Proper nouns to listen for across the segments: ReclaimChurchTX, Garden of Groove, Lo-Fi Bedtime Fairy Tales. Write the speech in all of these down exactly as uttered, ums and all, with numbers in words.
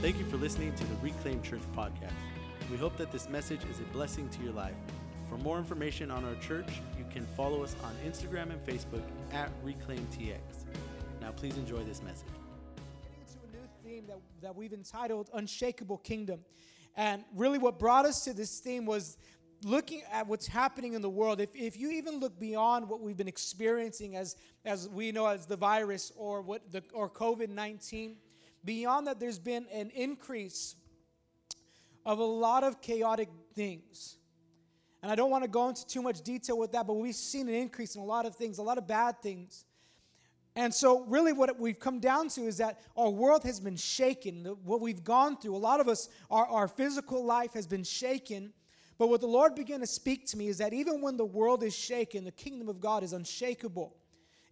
Thank you for listening to the Reclaim Church podcast. We hope that this message is a blessing to your life. For more information on our church, you can follow us on Instagram and Facebook at Reclaim T X. Now please enjoy this message. Into a new theme that, that we've entitled Unshakable Kingdom. And really what brought us to this theme was looking at what's happening in the world. If if you even look beyond what we've been experiencing as as we know as the virus or what the or covid nineteen, beyond that there's been an increase of a lot of chaotic things. And I don't want to go into too much detail with that, but we've seen an increase in a lot of things, a lot of bad things. And so really what we've come down to is that our world has been shaken. What we've gone through, a lot of us, our, our physical life has been shaken. But what the Lord began to speak to me is that even when the world is shaken, the kingdom of God is unshakable.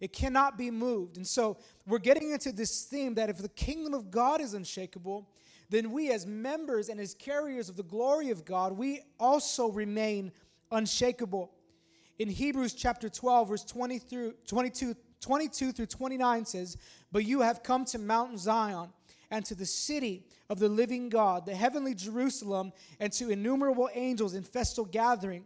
It cannot be moved. And so we're getting into this theme that if the kingdom of God is unshakable, then we as members and as carriers of the glory of God, we also remain unshakable. In Hebrews chapter twelve, verse twenty through twenty-two, twenty-two through twenty-nine says, "But you have come to Mount Zion and to the city of the living God, the heavenly Jerusalem, and to innumerable angels in festal gathering,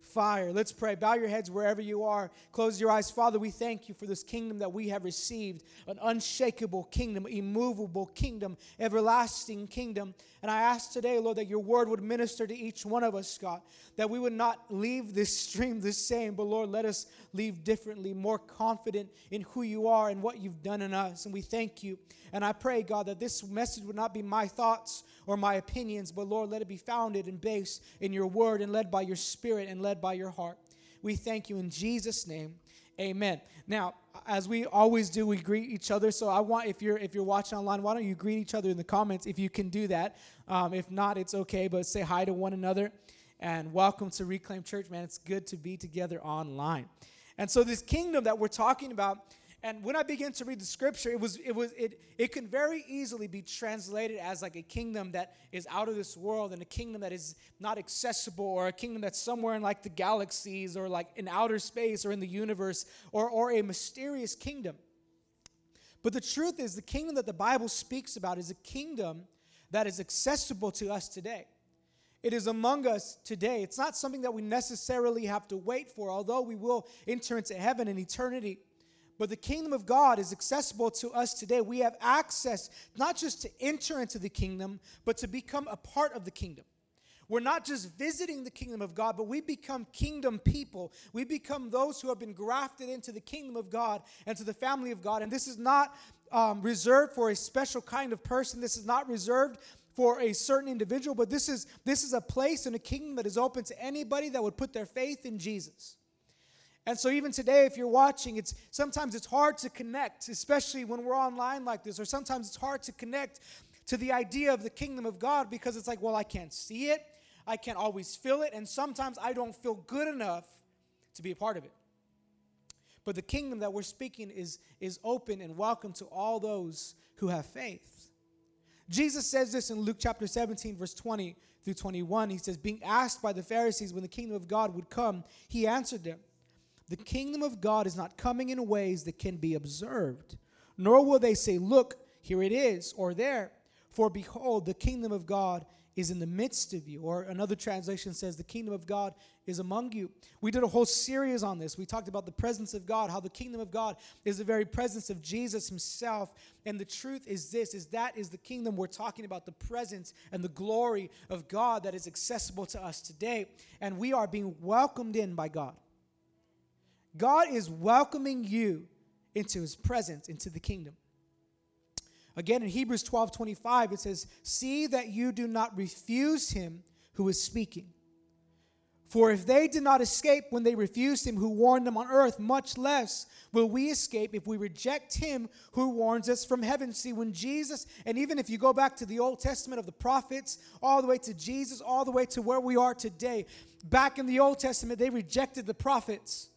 fire. Let's pray. Bow your heads wherever you are. Close your eyes. Father, we thank you for this kingdom that we have received, an unshakable kingdom, immovable kingdom, everlasting kingdom. And I ask today, Lord, that your word would minister to each one of us, God, that we would not leave this stream the same, but Lord, let us leave differently, more confident in who you are and what you've done in us. And we thank you. And I pray, God, that this message would not be my thoughts or my opinions, but Lord, let it be founded and based in your word and led by your spirit and led by your heart. We thank you in Jesus' name. Amen. Now, as we always do, we greet each other. So I want, if you're if you're watching online, why don't you greet each other in the comments if you can do that. Um, if not, it's okay, but say hi to one another. And welcome to Reclaim Church, man. It's good to be together online. And so this kingdom that we're talking about, and when I began to read the scripture, it was it was it it can very easily be translated as like a kingdom that is out of this world and a kingdom that is not accessible, or a kingdom that's somewhere in like the galaxies or like in outer space or in the universe, or or a mysterious kingdom. But the truth is, the kingdom that the Bible speaks about is a kingdom that is accessible to us today. It is among us today. It's not something that we necessarily have to wait for, although we will enter into heaven in eternity. But the kingdom of God is accessible to us today. We have access not just to enter into the kingdom, but to become a part of the kingdom. We're not just visiting the kingdom of God, but we become kingdom people. We become those who have been grafted into the kingdom of God and to the family of God. And this is not um, reserved for a special kind of person. This is not reserved for a certain individual, but this is, this is a place and a kingdom that is open to anybody that would put their faith in Jesus. And so even today, if you're watching, it's sometimes it's hard to connect, especially when we're online like this, or sometimes it's hard to connect to the idea of the kingdom of God, because it's like, well, I can't see it, I can't always feel it, and sometimes I don't feel good enough to be a part of it. But the kingdom that we're speaking is, is open and welcome to all those who have faith. Jesus says this in Luke chapter seventeen, verse twenty through twenty-one. He says, "Being asked by the Pharisees when the kingdom of God would come, he answered them, 'The kingdom of God is not coming in ways that can be observed, nor will they say, look, here it is, or there. For behold, the kingdom of God is in the midst of you. Or another translation says the kingdom of God is among you. We did a whole series on this. We talked about the presence of God, how the kingdom of God is the very presence of Jesus himself. And the truth is this, is that is the kingdom we're talking about, the presence and the glory of God that is accessible to us today. And we are being welcomed in by God. God is welcoming you into his presence, into the kingdom. Again, in Hebrews twelve twenty-five, it says, "See that you do not refuse him who is speaking. For if they did not escape when they refused him who warned them on earth, much less will we escape if we reject him who warns us from heaven." See, when Jesus, and even if you go back to the Old Testament of the prophets, all the way to Jesus, all the way to where we are today, back in the Old Testament, they rejected the prophets.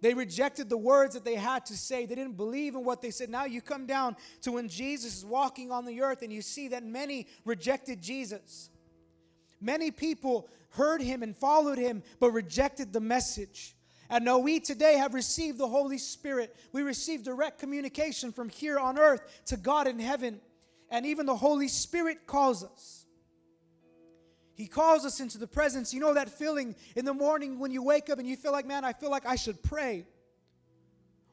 They rejected the words that they had to say. They didn't believe in what they said. Now you come down to when Jesus is walking on the earth and you see that many rejected Jesus. Many people heard him and followed him, but rejected the message. And no, we today have received the Holy Spirit. We receive direct communication from here on earth to God in heaven. And even the Holy Spirit calls us. He calls us into the presence. You know that feeling in the morning when you wake up and you feel like, man, I feel like I should pray.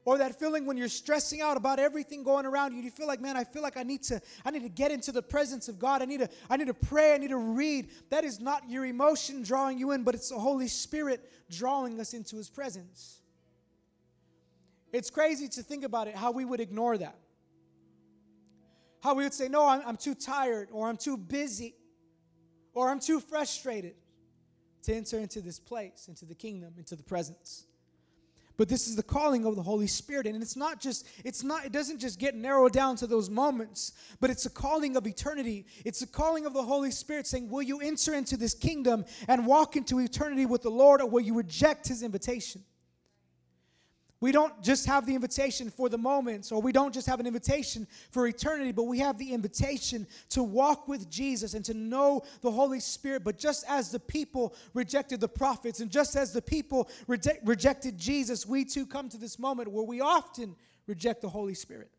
Or that feeling when you're stressing out about everything going around you, you feel like, man, I feel like I need to, I need to get into the presence of God. I need to, I need to pray. I need to read. That is not your emotion drawing you in, but it's the Holy Spirit drawing us into his presence. It's crazy to think about it, how we would ignore that. How we would say, no, I'm, I'm too tired, or I'm too busy, or I'm too frustrated to enter into this place, into the kingdom, into the presence. But this is the calling of the Holy Spirit. And it's not just, it's not, it doesn't just get narrowed down to those moments, but it's a calling of eternity. It's a calling of the Holy Spirit saying, will you enter into this kingdom and walk into eternity with the Lord, or will you reject his invitation? We don't just have the invitation for the moments, or we don't just have an invitation for eternity, but we have the invitation to walk with Jesus and to know the Holy Spirit. But just as the people rejected the prophets, and just as the people re- rejected Jesus, we too come to this moment where we often reject the Holy Spirit.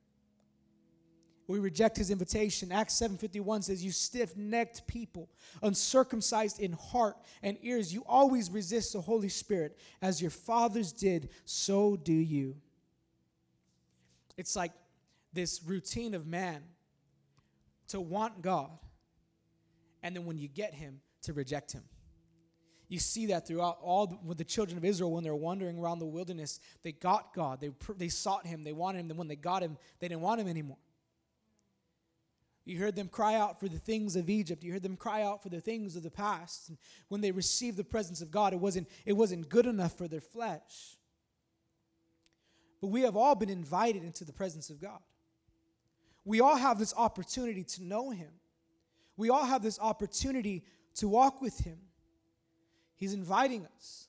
We reject his invitation. Acts seven fifty-one says, "You stiff-necked people, uncircumcised in heart and ears, you always resist the Holy Spirit. As your fathers did, so do you." It's like this routine of man to want God, and then when you get him, to reject him. You see that throughout all the, with the children of Israel when they're wandering around the wilderness. They got God. They, they sought him. They wanted him. Then when they got him, they didn't want him anymore. You heard them cry out for the things of Egypt. You heard them cry out for the things of the past. And when they received the presence of God, it wasn't, it wasn't good enough for their flesh. But we have all been invited into the presence of God. We all have this opportunity to know him. We all have this opportunity to walk with him. He's inviting us.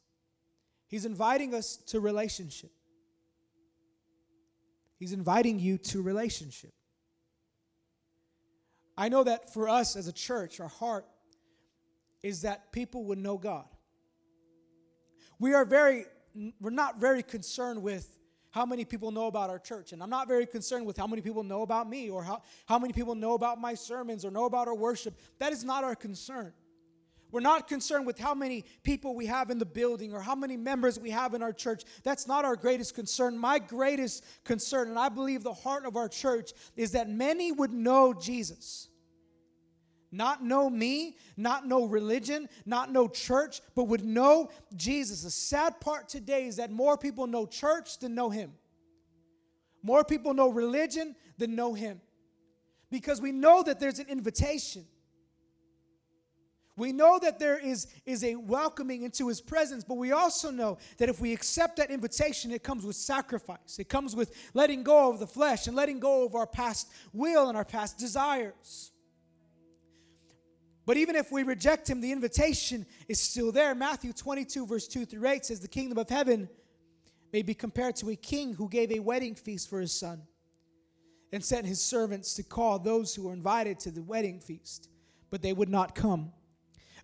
He's inviting us to relationship. He's inviting you to relationship. I know that for us as a church, our heart is that people would know God. We are very, we're not very concerned with how many people know about our church. And I'm not very concerned with how many people know about me, or how, how many people know about my sermons, or know about our worship. That is not our concern. We're not concerned with how many people we have in the building, or how many members we have in our church. That's not our greatest concern. My greatest concern, and I believe the heart of our church, is that many would know Jesus. Not know me, not know religion, not know church, but would know Jesus. The sad part today is that more people know church than know him. More people know religion than know him. Because we know that there's an invitation. We know that there is, is a welcoming into his presence, but we also know that if we accept that invitation, it comes with sacrifice. It comes with letting go of the flesh and letting go of our past will and our past desires. But even if we reject him, the invitation is still there. Matthew twenty-two, verse two through eight says, "The kingdom of heaven may be compared to a king who gave a wedding feast for his son and sent his servants to call those who were invited to the wedding feast, but they would not come.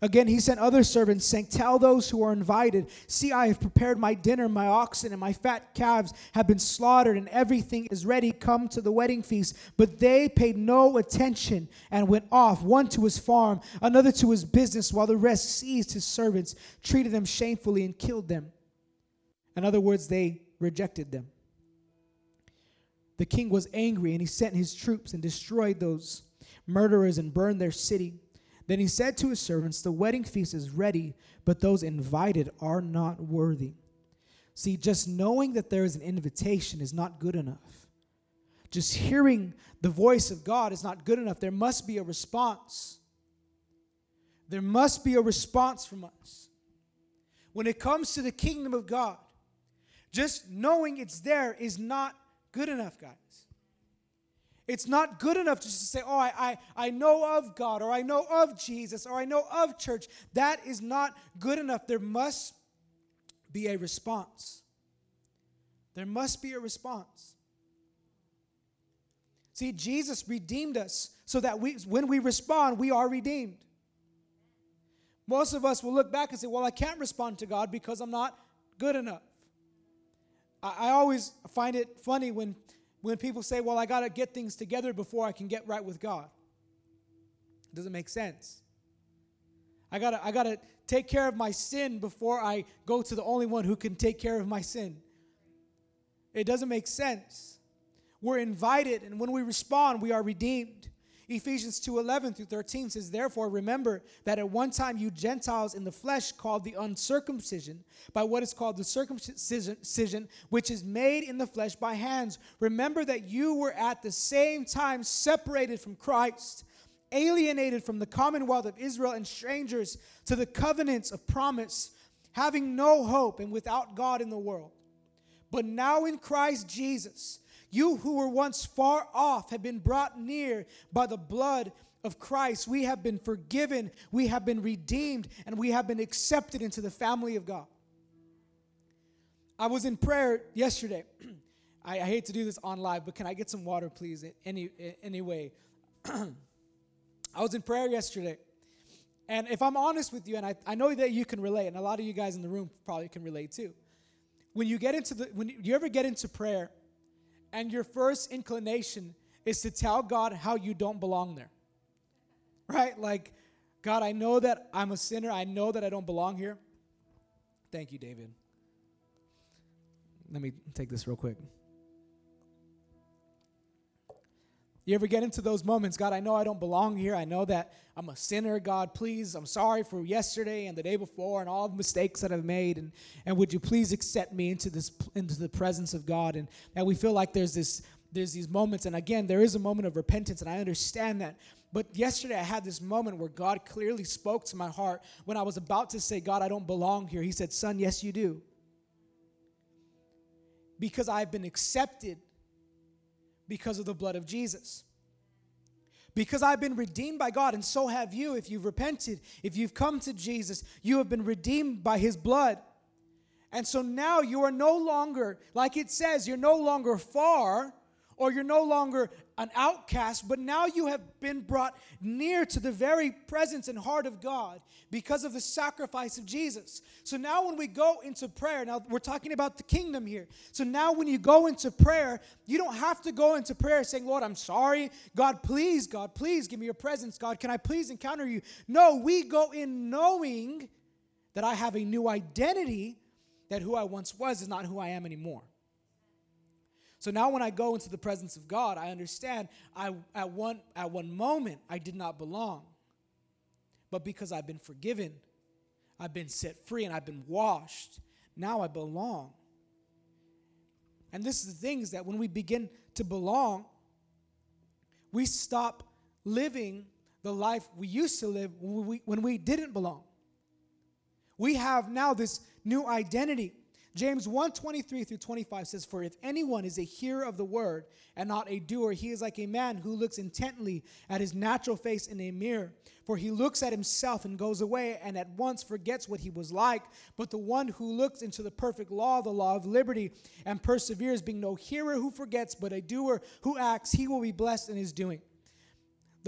Again, he sent other servants, saying, tell those who are invited, see, I have prepared my dinner, my oxen and my fat calves have been slaughtered, and everything is ready. Come to the wedding feast. But they paid no attention and went off, one to his farm, another to his business, while the rest seized his servants, treated them shamefully, and killed them. In other words, they rejected them. The king was angry, and he sent his troops and destroyed those murderers and burned their city. Then he said to his servants, the wedding feast is ready, but those invited are not worthy. See, just knowing that there is an invitation is not good enough. Just hearing the voice of God is not good enough. There must be a response. There must be a response from us. When it comes to the kingdom of God, just knowing it's there is not good enough, guys. It's not good enough just to say, oh, I, I, I know of God, or I know of Jesus, or I know of church. That is not good enough. There must be a response. There must be a response. See, Jesus redeemed us so that we, when we respond, we are redeemed. Most of us will look back and say, well, I can't respond to God because I'm not good enough. I, I always find it funny when When people say, well, I got to get things together before I can get right with God. It doesn't make sense. I got to I got to take care of my sin before I go to the only one who can take care of my sin. It doesn't make sense. We're invited, and when we respond, we are redeemed. Ephesians two eleven through thirteen says, therefore, remember that at one time you Gentiles in the flesh called the uncircumcision by what is called the circumcision, which is made in the flesh by hands. Remember that you were at the same time separated from Christ, alienated from the commonwealth of Israel and strangers to the covenants of promise, having no hope and without God in the world. But now in Christ Jesus, you who were once far off have been brought near by the blood of Christ. We have been forgiven, we have been redeemed, and we have been accepted into the family of God. I was in prayer yesterday. I, I hate to do this on live, but can I get some water, please? Any, anyway, I was in prayer yesterday. And if I'm honest with you, and I, I know that you can relate, and a lot of you guys in the room probably can relate too. When you get into the, when you ever get into prayer, and your first inclination is to tell God how you don't belong there, right? Like, God, I know that I'm a sinner. I know that I don't belong here. Thank you, David. Let me take this real quick. You ever get into those moments, God, I know I don't belong here. I know that I'm a sinner, God, please. I'm sorry for yesterday and the day before and all the mistakes that I've made. And, and would you please accept me into this into the presence of God? And, and we feel like there's this there's these moments. And again, there is a moment of repentance, and I understand that. But yesterday I had this moment where God clearly spoke to my heart when I was about to say, God, I don't belong here. He said, son, yes, you do. Because I've been accepted because of the blood of Jesus. Because I've been redeemed by God, and so have you. If you've repented, if you've come to Jesus, you have been redeemed by his blood. And so now you are no longer, like it says, you're no longer far, or you're no longer an outcast, but now you have been brought near to the very presence and heart of God because of the sacrifice of Jesus. So now when we go into prayer, now we're talking about the kingdom here. So now when you go into prayer, you don't have to go into prayer saying, Lord, I'm sorry. God, please, God, please give me your presence. God, can I please encounter you? No, we go in knowing that I have a new identity, that who I once was is not who I am anymore. So now when I go into the presence of God, I understand I at one at one moment I did not belong. But because I've been forgiven, I've been set free, and I've been washed, now I belong. And this is the thing, is that when we begin to belong, we stop living the life we used to live when we, when we didn't belong. We have now this new identity. James one twenty-three through twenty-five says, for if anyone is a hearer of the word and not a doer, he is like a man who looks intently at his natural face in a mirror. For he looks at himself and goes away and at once forgets what he was like. But the one who looks into the perfect law, the law of liberty, and perseveres, being no hearer who forgets, but a doer who acts, he will be blessed in his doing.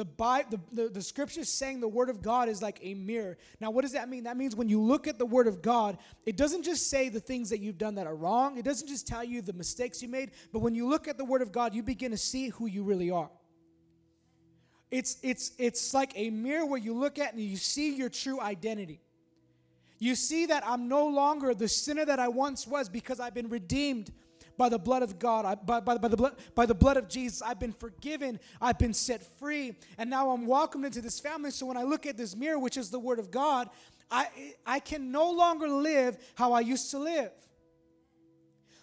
the, the, the, the scriptures saying the word of God is like a mirror. Now, what does that mean? That means when you look at the word of God, it doesn't just say the things that you've done that are wrong. It doesn't just tell you the mistakes you made. But when you look at the word of God, you begin to see who you really are. It's, it's, it's like a mirror where you look at and you see your true identity. You see that I'm no longer the sinner that I once was because I've been redeemed by the blood of God, I, by, by, by, the blood, by the blood of Jesus. I've been forgiven. I've been set free. And now I'm welcomed into this family. So when I look at this mirror, which is the word of God, I, I can no longer live how I used to live.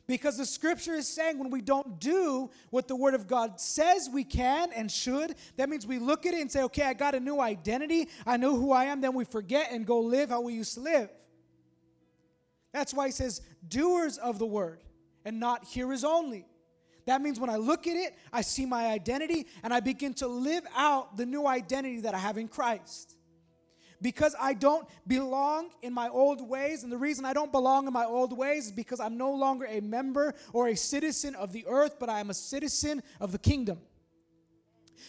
Because the scripture is saying when we don't do what the word of God says we can and should, that means we look at it and say, okay, I got a new identity. I know who I am. Then we forget and go live how we used to live. That's why he says doers of the word and not hearers only. That means when I look at it, I see my identity and I begin to live out the new identity that I have in Christ. Because I don't belong in my old ways. And the reason I don't belong in my old ways is because I'm no longer a member or a citizen of the earth, but I am a citizen of the kingdom.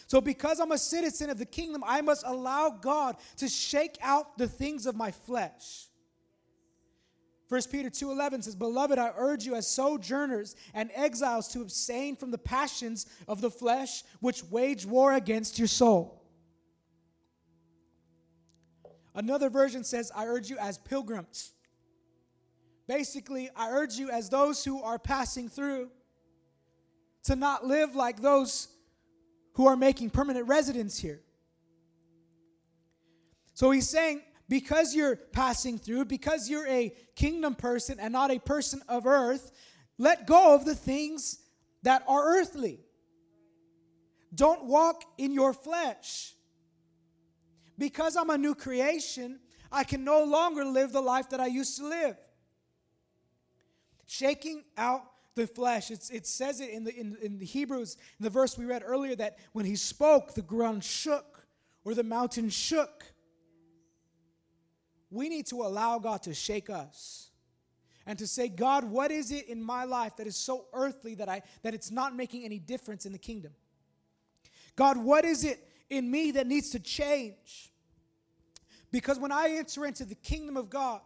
So because I'm a citizen of the kingdom, I must allow God to shake out the things of my flesh. First Peter two eleven says, "Beloved, I urge you as sojourners and exiles to abstain from the passions of the flesh, which wage war against your soul." Another version says, I urge you as pilgrims. Basically, I urge you as those who are passing through to not live like those who are making permanent residence here. So he's saying, because you're passing through, because you're a kingdom person and not a person of earth, let go of the things that are earthly. Don't walk in your flesh. Because I'm a new creation, I can no longer live the life that I used to live. Shaking out the flesh. It's, it says it in the in, in the Hebrews, in the verse we read earlier, that when he spoke, the ground shook or the mountain shook. We need to allow God to shake us and to say, God, what is it in my life that is so earthly that I that it's not making any difference in the kingdom? God, what is it in me that needs to change? Because when I enter into the kingdom of God,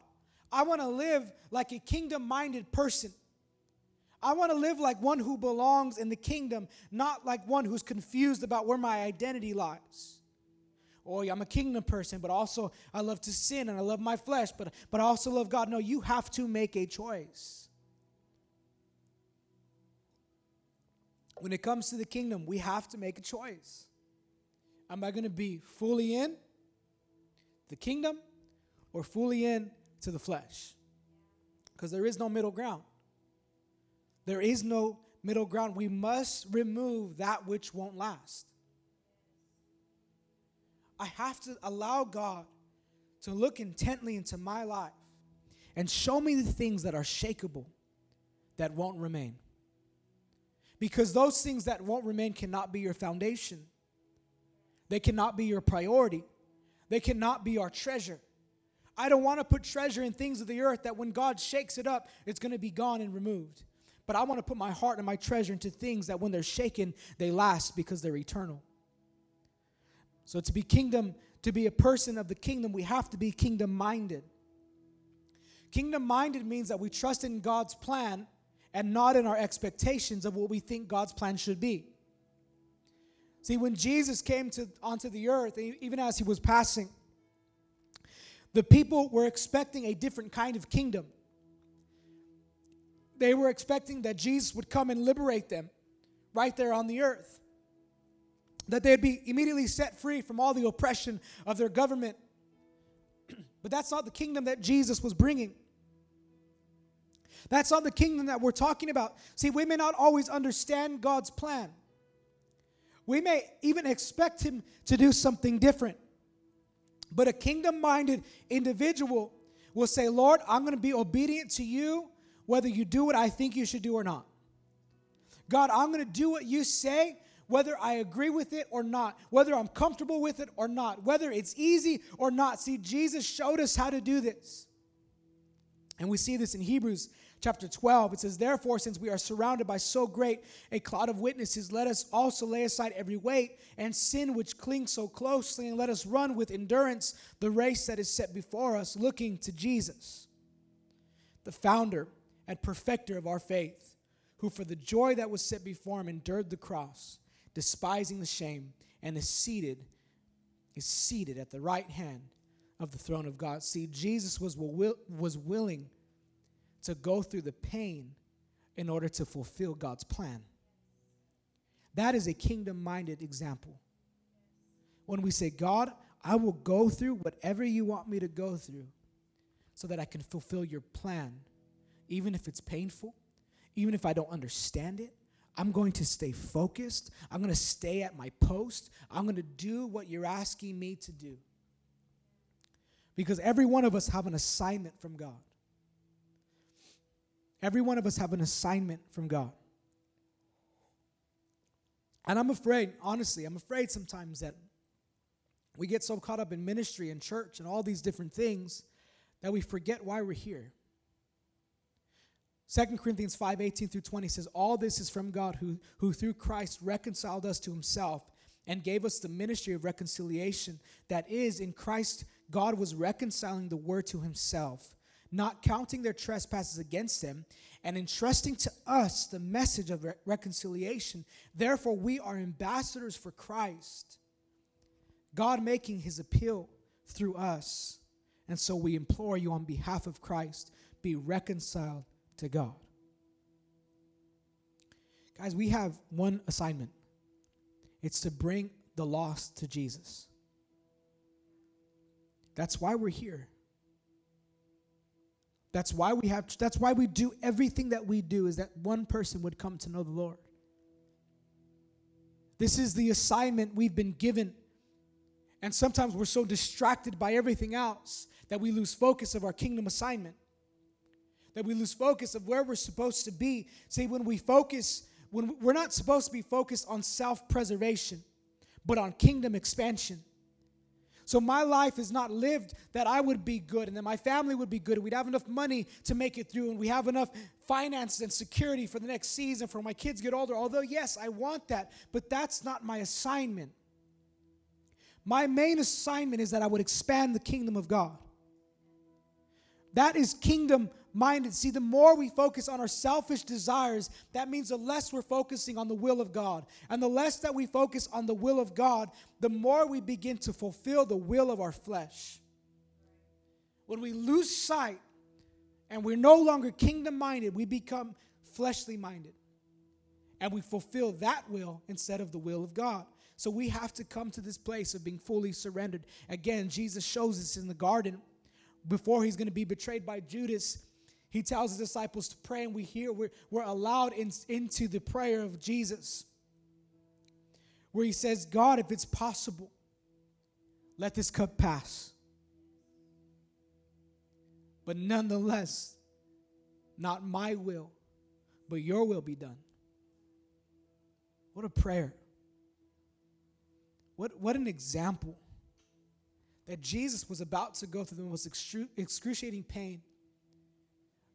I want to live like a kingdom-minded person. I want to live like one who belongs in the kingdom, not like one who's confused about where my identity lies. Oh, yeah, I'm a kingdom person, but also I love to sin and I love my flesh, but, but I also love God. No, you have to make a choice. When it comes to the kingdom, we have to make a choice. Am I going to be fully in the kingdom or fully in to the flesh? Because there is no middle ground. There is no middle ground. We must remove that which won't last. I have to allow God to look intently into my life and show me the things that are shakeable, that won't remain. Because those things that won't remain cannot be your foundation. They cannot be your priority. They cannot be our treasure. I don't want to put treasure in things of the earth that when God shakes it up, it's going to be gone and removed. But I want to put my heart and my treasure into things that when they're shaken, they last because they're eternal. So to be kingdom, to be a person of the kingdom, we have to be kingdom-minded. Kingdom-minded means that we trust in God's plan and not in our expectations of what we think God's plan should be. See, when Jesus came to onto the earth, even as he was passing, the people were expecting a different kind of kingdom. They were expecting that Jesus would come and liberate them right there on the earth, that they'd be immediately set free from all the oppression of their government. But that's not the kingdom that Jesus was bringing. That's not the kingdom that we're talking about. See, we may not always understand God's plan. We may even expect him to do something different. But a kingdom-minded individual will say, Lord, I'm going to be obedient to you whether you do what I think you should do or not. God, I'm going to do what you say whether I agree with it or not, whether I'm comfortable with it or not, whether it's easy or not. See, Jesus showed us how to do this. And we see this in Hebrews chapter twelve, it says, "Therefore, since we are surrounded by so great a cloud of witnesses, let us also lay aside every weight and sin which clings so closely, and let us run with endurance the race that is set before us, looking to Jesus, the founder and perfecter of our faith, who for the joy that was set before him endured the cross, despising the shame, and is seated, is seated at the right hand of the throne of God." See, Jesus was will, was willing to go through the pain in order to fulfill God's plan. That is a kingdom-minded example. When we say, "God, I will go through whatever you want me to go through so that I can fulfill your plan, even if it's painful, even if I don't understand it, I'm going to stay focused. I'm going to stay at my post. I'm going to do what you're asking me to do." Because every one of us have an assignment from God. Every one of us have an assignment from God. And I'm afraid, honestly, I'm afraid sometimes that we get so caught up in ministry and church and all these different things that we forget why we're here. Second Corinthians five, eighteen through twenty says, "All this is from God, who, who through Christ reconciled us to himself and gave us the ministry of reconciliation. That is, in Christ, God was reconciling the world to himself, not counting their trespasses against them, and entrusting to us the message of re- reconciliation. Therefore, we are ambassadors for Christ, God making his appeal through us. And so we implore you on behalf of Christ, be reconciled to God." Guys, we have one assignment. It's to bring the lost to Jesus. That's why we're here. That's why we have, that's why we do everything that we do, is that one person would come to know the Lord. This is the assignment we've been given. And sometimes we're so distracted by everything else that we lose focus of our kingdom assignment, that we lose focus of where we're supposed to be. See, when we focus, when we're not supposed to be focused on self-preservation, but on kingdom expansion. So my life is not lived that I would be good and that my family would be good, and we'd have enough money to make it through, and we have enough finances and security for the next season, for when my kids get older. Although, yes, I want that, but that's not my assignment. My main assignment is that I would expand the kingdom of God. That is kingdom minded. See, the more we focus on our selfish desires, that means the less we're focusing on the will of God. And the less that we focus on the will of God, the more we begin to fulfill the will of our flesh. When we lose sight and we're no longer kingdom minded, we become fleshly minded. And we fulfill that will instead of the will of God. So we have to come to this place of being fully surrendered. Again, Jesus shows us in the garden before he's going to be betrayed by Judas. He tells his disciples to pray, and we hear, we're, we're allowed in, into the prayer of Jesus, where he says, "God, if it's possible, let this cup pass. But nonetheless, not my will, but your will be done." What a prayer. What, what an example that Jesus was about to go through the most excru- excruciating pain.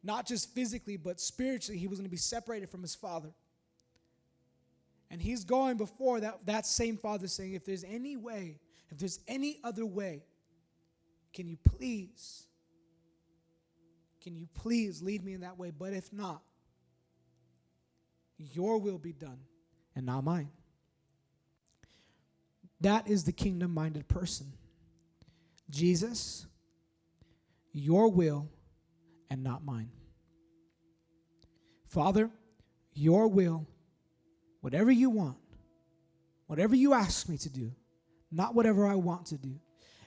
Not just physically, but spiritually, he was going to be separated from his Father. And he's going before that, that same Father saying, "If there's any way, if there's any other way, can you please, can you please lead me in that way? But if not, your will be done and not mine." That is the kingdom-minded person. "Jesus, your will and not mine. Father, your will, whatever you want, whatever you ask me to do, not whatever I want to do."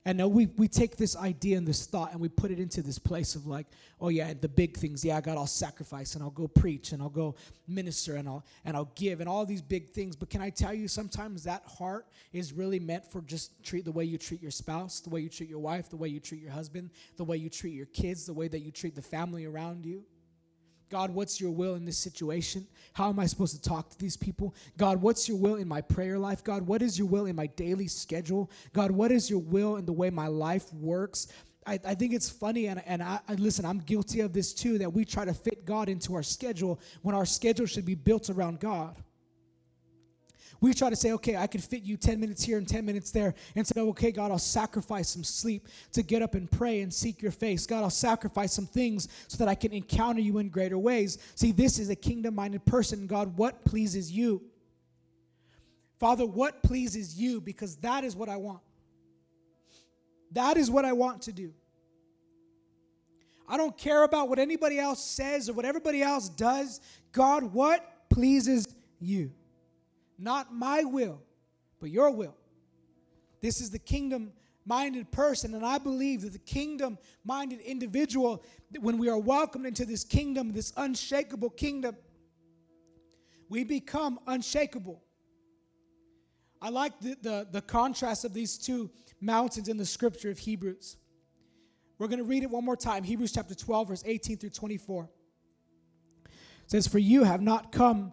And now we, we take this idea and this thought and we put it into this place of like, oh yeah, the big things. Yeah, God, I'll sacrifice and I'll go preach and I'll go minister and I'll and I'll give and all these big things. But can I tell you, sometimes that heart is really meant for just treat the way you treat your spouse, the way you treat your wife, the way you treat your husband, the way you treat your kids, the way that you treat the family around you. God, what's your will in this situation? How am I supposed to talk to these people? God, what's your will in my prayer life? God, what is your will in my daily schedule? God, what is your will in the way my life works? I, I think it's funny, and, and I, I listen, I'm guilty of this too, that we try to fit God into our schedule when our schedule should be built around God. We try to say, okay, I can fit you ten minutes here and ten minutes there, and say, okay, God, I'll sacrifice some sleep to get up and pray and seek your face. God, I'll sacrifice some things so that I can encounter you in greater ways. See, this is a kingdom-minded person. God, what pleases you? Father, what pleases you? Because that is what I want. That is what I want to do. I don't care about what anybody else says or what everybody else does. God, what pleases you? Not my will, but your will. This is the kingdom-minded person, and I believe that the kingdom-minded individual, when we are welcomed into this kingdom, this unshakable kingdom, we become unshakable. I like the, the, the contrast of these two mountains in the scripture of Hebrews. We're going to read it one more time. Hebrews chapter twelve, verse eighteen through twenty-four. It says, "For you have not come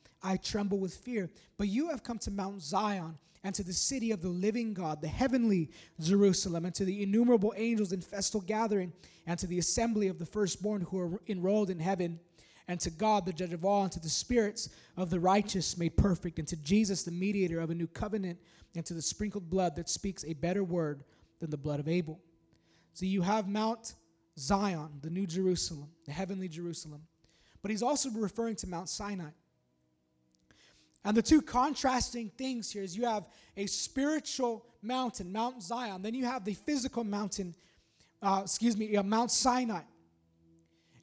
'I tremble with fear.' But you have come to Mount Zion and to the city of the living God, the heavenly Jerusalem, and to the innumerable angels in festal gathering, and to the assembly of the firstborn who are enrolled in heaven, and to God, the judge of all, and to the spirits of the righteous made perfect, and to Jesus, the mediator of a new covenant, and to the sprinkled blood that speaks a better word than the blood of Abel." So you have Mount Zion, the new Jerusalem, the heavenly Jerusalem. But he's also referring to Mount Sinai. And the two contrasting things here is you have a spiritual mountain, Mount Zion. Then you have the physical mountain, uh, excuse me, uh, Mount Sinai.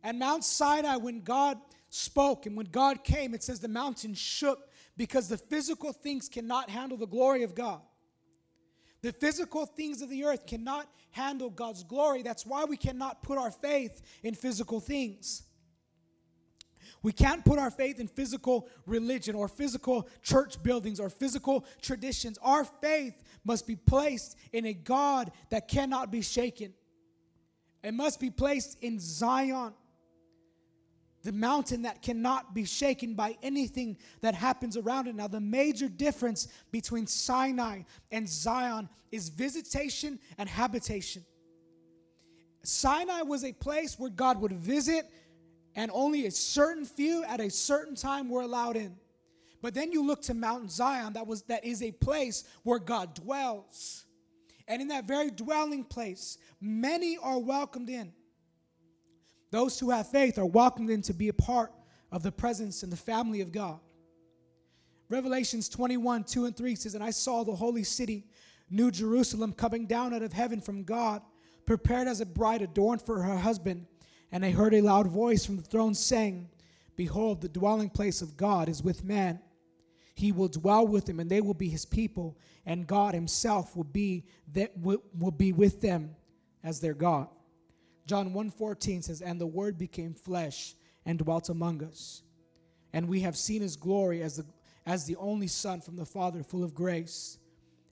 And Mount Sinai, when God spoke and when God came, it says the mountain shook because the physical things cannot handle the glory of God. The physical things of the earth cannot handle God's glory. That's why we cannot put our faith in physical things. We can't put our faith in physical religion or physical church buildings or physical traditions. Our faith must be placed in a God that cannot be shaken. It must be placed in Zion, the mountain that cannot be shaken by anything that happens around it. Now, the major difference between Sinai and Zion is visitation and habitation. Sinai was a place where God would visit, and only a certain few at a certain time were allowed in. But then you look to Mount Zion, that was that is a place where God dwells. And in that very dwelling place, many are welcomed in. Those who have faith are welcomed in to be a part of the presence and the family of God. Revelations twenty-one, two and three says, "And I saw the holy city, New Jerusalem, coming down out of heaven from God, prepared as a bride adorned for her husband. And I heard a loud voice from the throne saying, 'Behold, the dwelling place of God is with man. He will dwell with him, and they will be his people, and God himself will be that will be with them as their God.'" John one fourteen says, "And the Word became flesh and dwelt among us, and we have seen his glory as the as the only Son from the Father, full of grace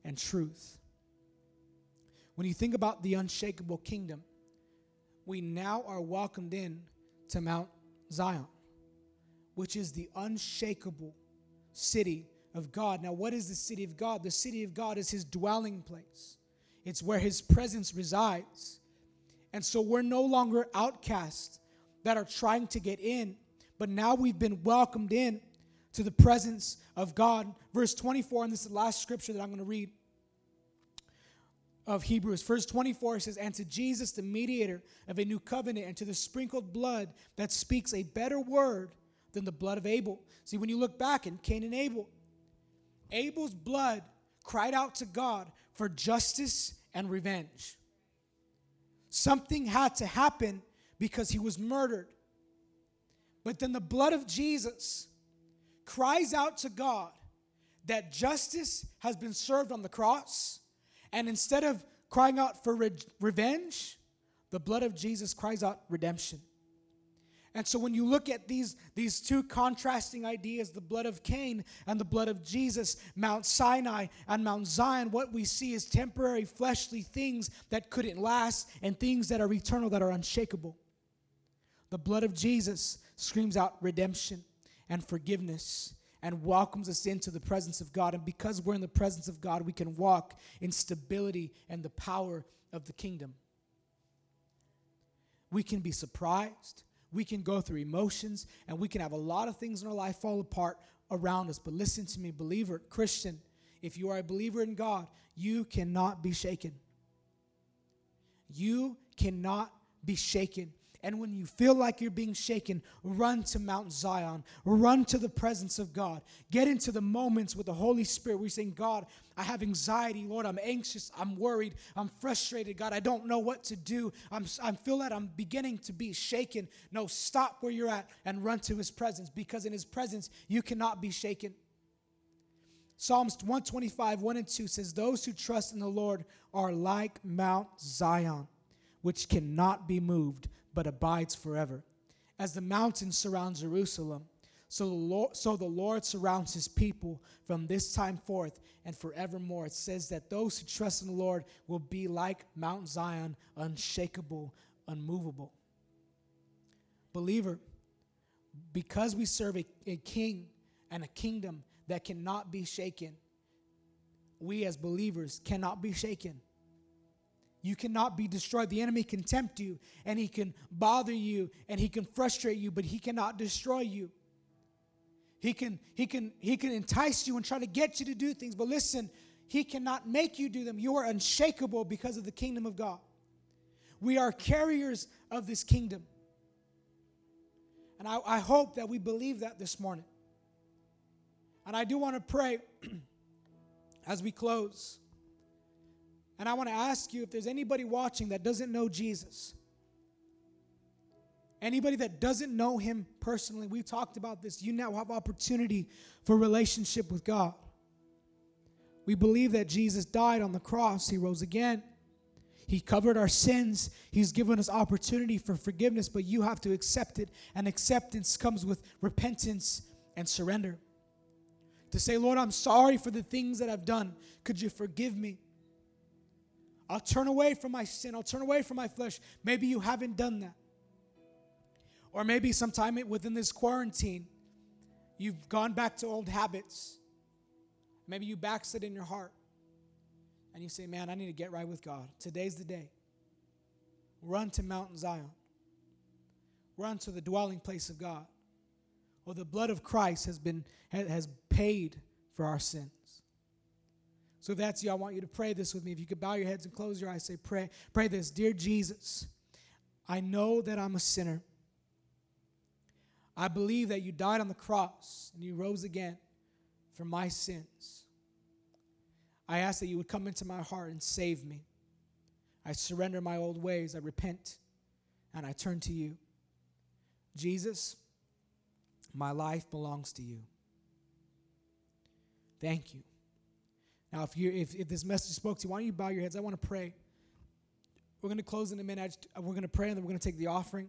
and truth." When you think about the unshakable kingdom, we now are welcomed in to Mount Zion, which is the unshakable city of God. Now, what is the city of God? The city of God is his dwelling place. It's where his presence resides. And so we're no longer outcasts that are trying to get in, but now we've been welcomed in to the presence of God. Verse twenty-four, and this is the last scripture that I'm going to read of Hebrews. Verse twenty-four says, "And to Jesus, the mediator of a new covenant, and to the sprinkled blood that speaks a better word than the blood of Abel." See, when you look back in Cain and Abel, Abel's blood cried out to God for justice and revenge. Something had to happen because he was murdered. But then the blood of Jesus cries out to God that justice has been served on the cross. And instead of crying out for re- revenge, the blood of Jesus cries out redemption. And so when you look at these, these two contrasting ideas, the blood of Cain and the blood of Jesus, Mount Sinai and Mount Zion, what we see is temporary fleshly things that couldn't last and things that are eternal, that are unshakable. The blood of Jesus screams out redemption and forgiveness and welcomes us into the presence of God. And because we're in the presence of God, we can walk in stability and the power of the kingdom. We can be surprised. We can go through emotions, and we can have a lot of things in our life fall apart around us. But listen to me, believer, Christian, if you are a believer in God, you cannot be shaken. You cannot be shaken. And when you feel like you're being shaken, run to Mount Zion. Run to the presence of God. Get into the moments with the Holy Spirit where you're saying, God, I have anxiety. Lord, I'm anxious. I'm worried. I'm frustrated. God, I don't know what to do. I'm, I feel that I'm beginning to be shaken. No, stop where you're at and run to his presence, because in his presence, you cannot be shaken. Psalms one twenty-five, one and two says, those who trust in the Lord are like Mount Zion, which cannot be moved, but abides forever. As the mountain surrounds Jerusalem, so the, Lord, so the Lord surrounds his people from this time forth and forevermore. It says that those who trust in the Lord will be like Mount Zion, unshakable, unmovable. Believer, because we serve a, a king and a kingdom that cannot be shaken, we as believers cannot be shaken. You cannot be destroyed. The enemy can tempt you, and he can bother you, and he can frustrate you, but he cannot destroy you. He can, he can, he can entice you and try to get you to do things, but listen, he cannot make you do them. You are unshakable because of the kingdom of God. We are carriers of this kingdom. And I, I hope that we believe that this morning. And I do want to pray as we close. And I want to ask you, if there's anybody watching that doesn't know Jesus, anybody that doesn't know him personally, we've talked about this, you now have opportunity for relationship with God. We believe that Jesus died on the cross. He rose again. He covered our sins. He's given us opportunity for forgiveness, but you have to accept it. And acceptance comes with repentance and surrender. To say, Lord, I'm sorry for the things that I've done. Could you forgive me? I'll turn away from my sin. I'll turn away from my flesh. Maybe you haven't done that. Or maybe sometime within this quarantine, you've gone back to old habits. Maybe you backslid in your heart. And you say, man, I need to get right with God. Today's the day. Run to Mount Zion. Run to the dwelling place of God. Well, the blood of Christ has been has paid for our sin. So if that's you, I want you to pray this with me. If you could bow your heads and close your eyes, say, pray, pray this. Dear Jesus, I know that I'm a sinner. I believe that you died on the cross and you rose again for my sins. I ask that you would come into my heart and save me. I surrender my old ways. I repent and I turn to you. Jesus, my life belongs to you. Thank you. Now, if, you, if, if this message spoke to you, why don't you bow your heads? I want to pray. We're going to close in a minute. Just, we're going to pray, and then we're going to take the offering.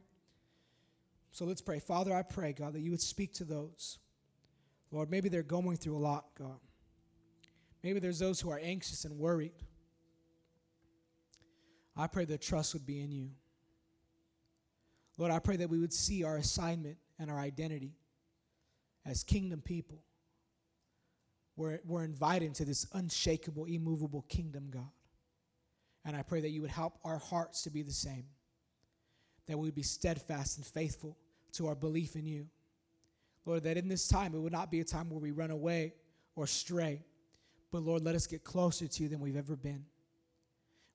So let's pray. Father, I pray, God, that you would speak to those. Lord, maybe they're going through a lot, God. Maybe there's those who are anxious and worried. I pray their trust would be in you. Lord, I pray that we would see our assignment and our identity as kingdom people. We're, we're invited into this unshakable, immovable kingdom, God. And I pray that you would help our hearts to be the same, that we would be steadfast and faithful to our belief in you. Lord, that in this time, it would not be a time where we run away or stray, but Lord, let us get closer to you than we've ever been.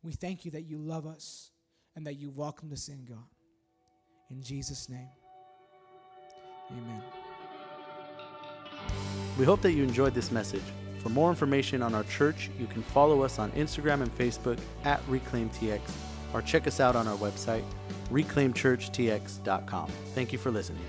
We thank you that you love us and that you welcomed us in, God. In Jesus' name, amen. We hope that you enjoyed this message. For more information on our church, you can follow us on Instagram and Facebook at Reclaim T X, or check us out on our website, Reclaim Church T X dot com. Thank you for listening.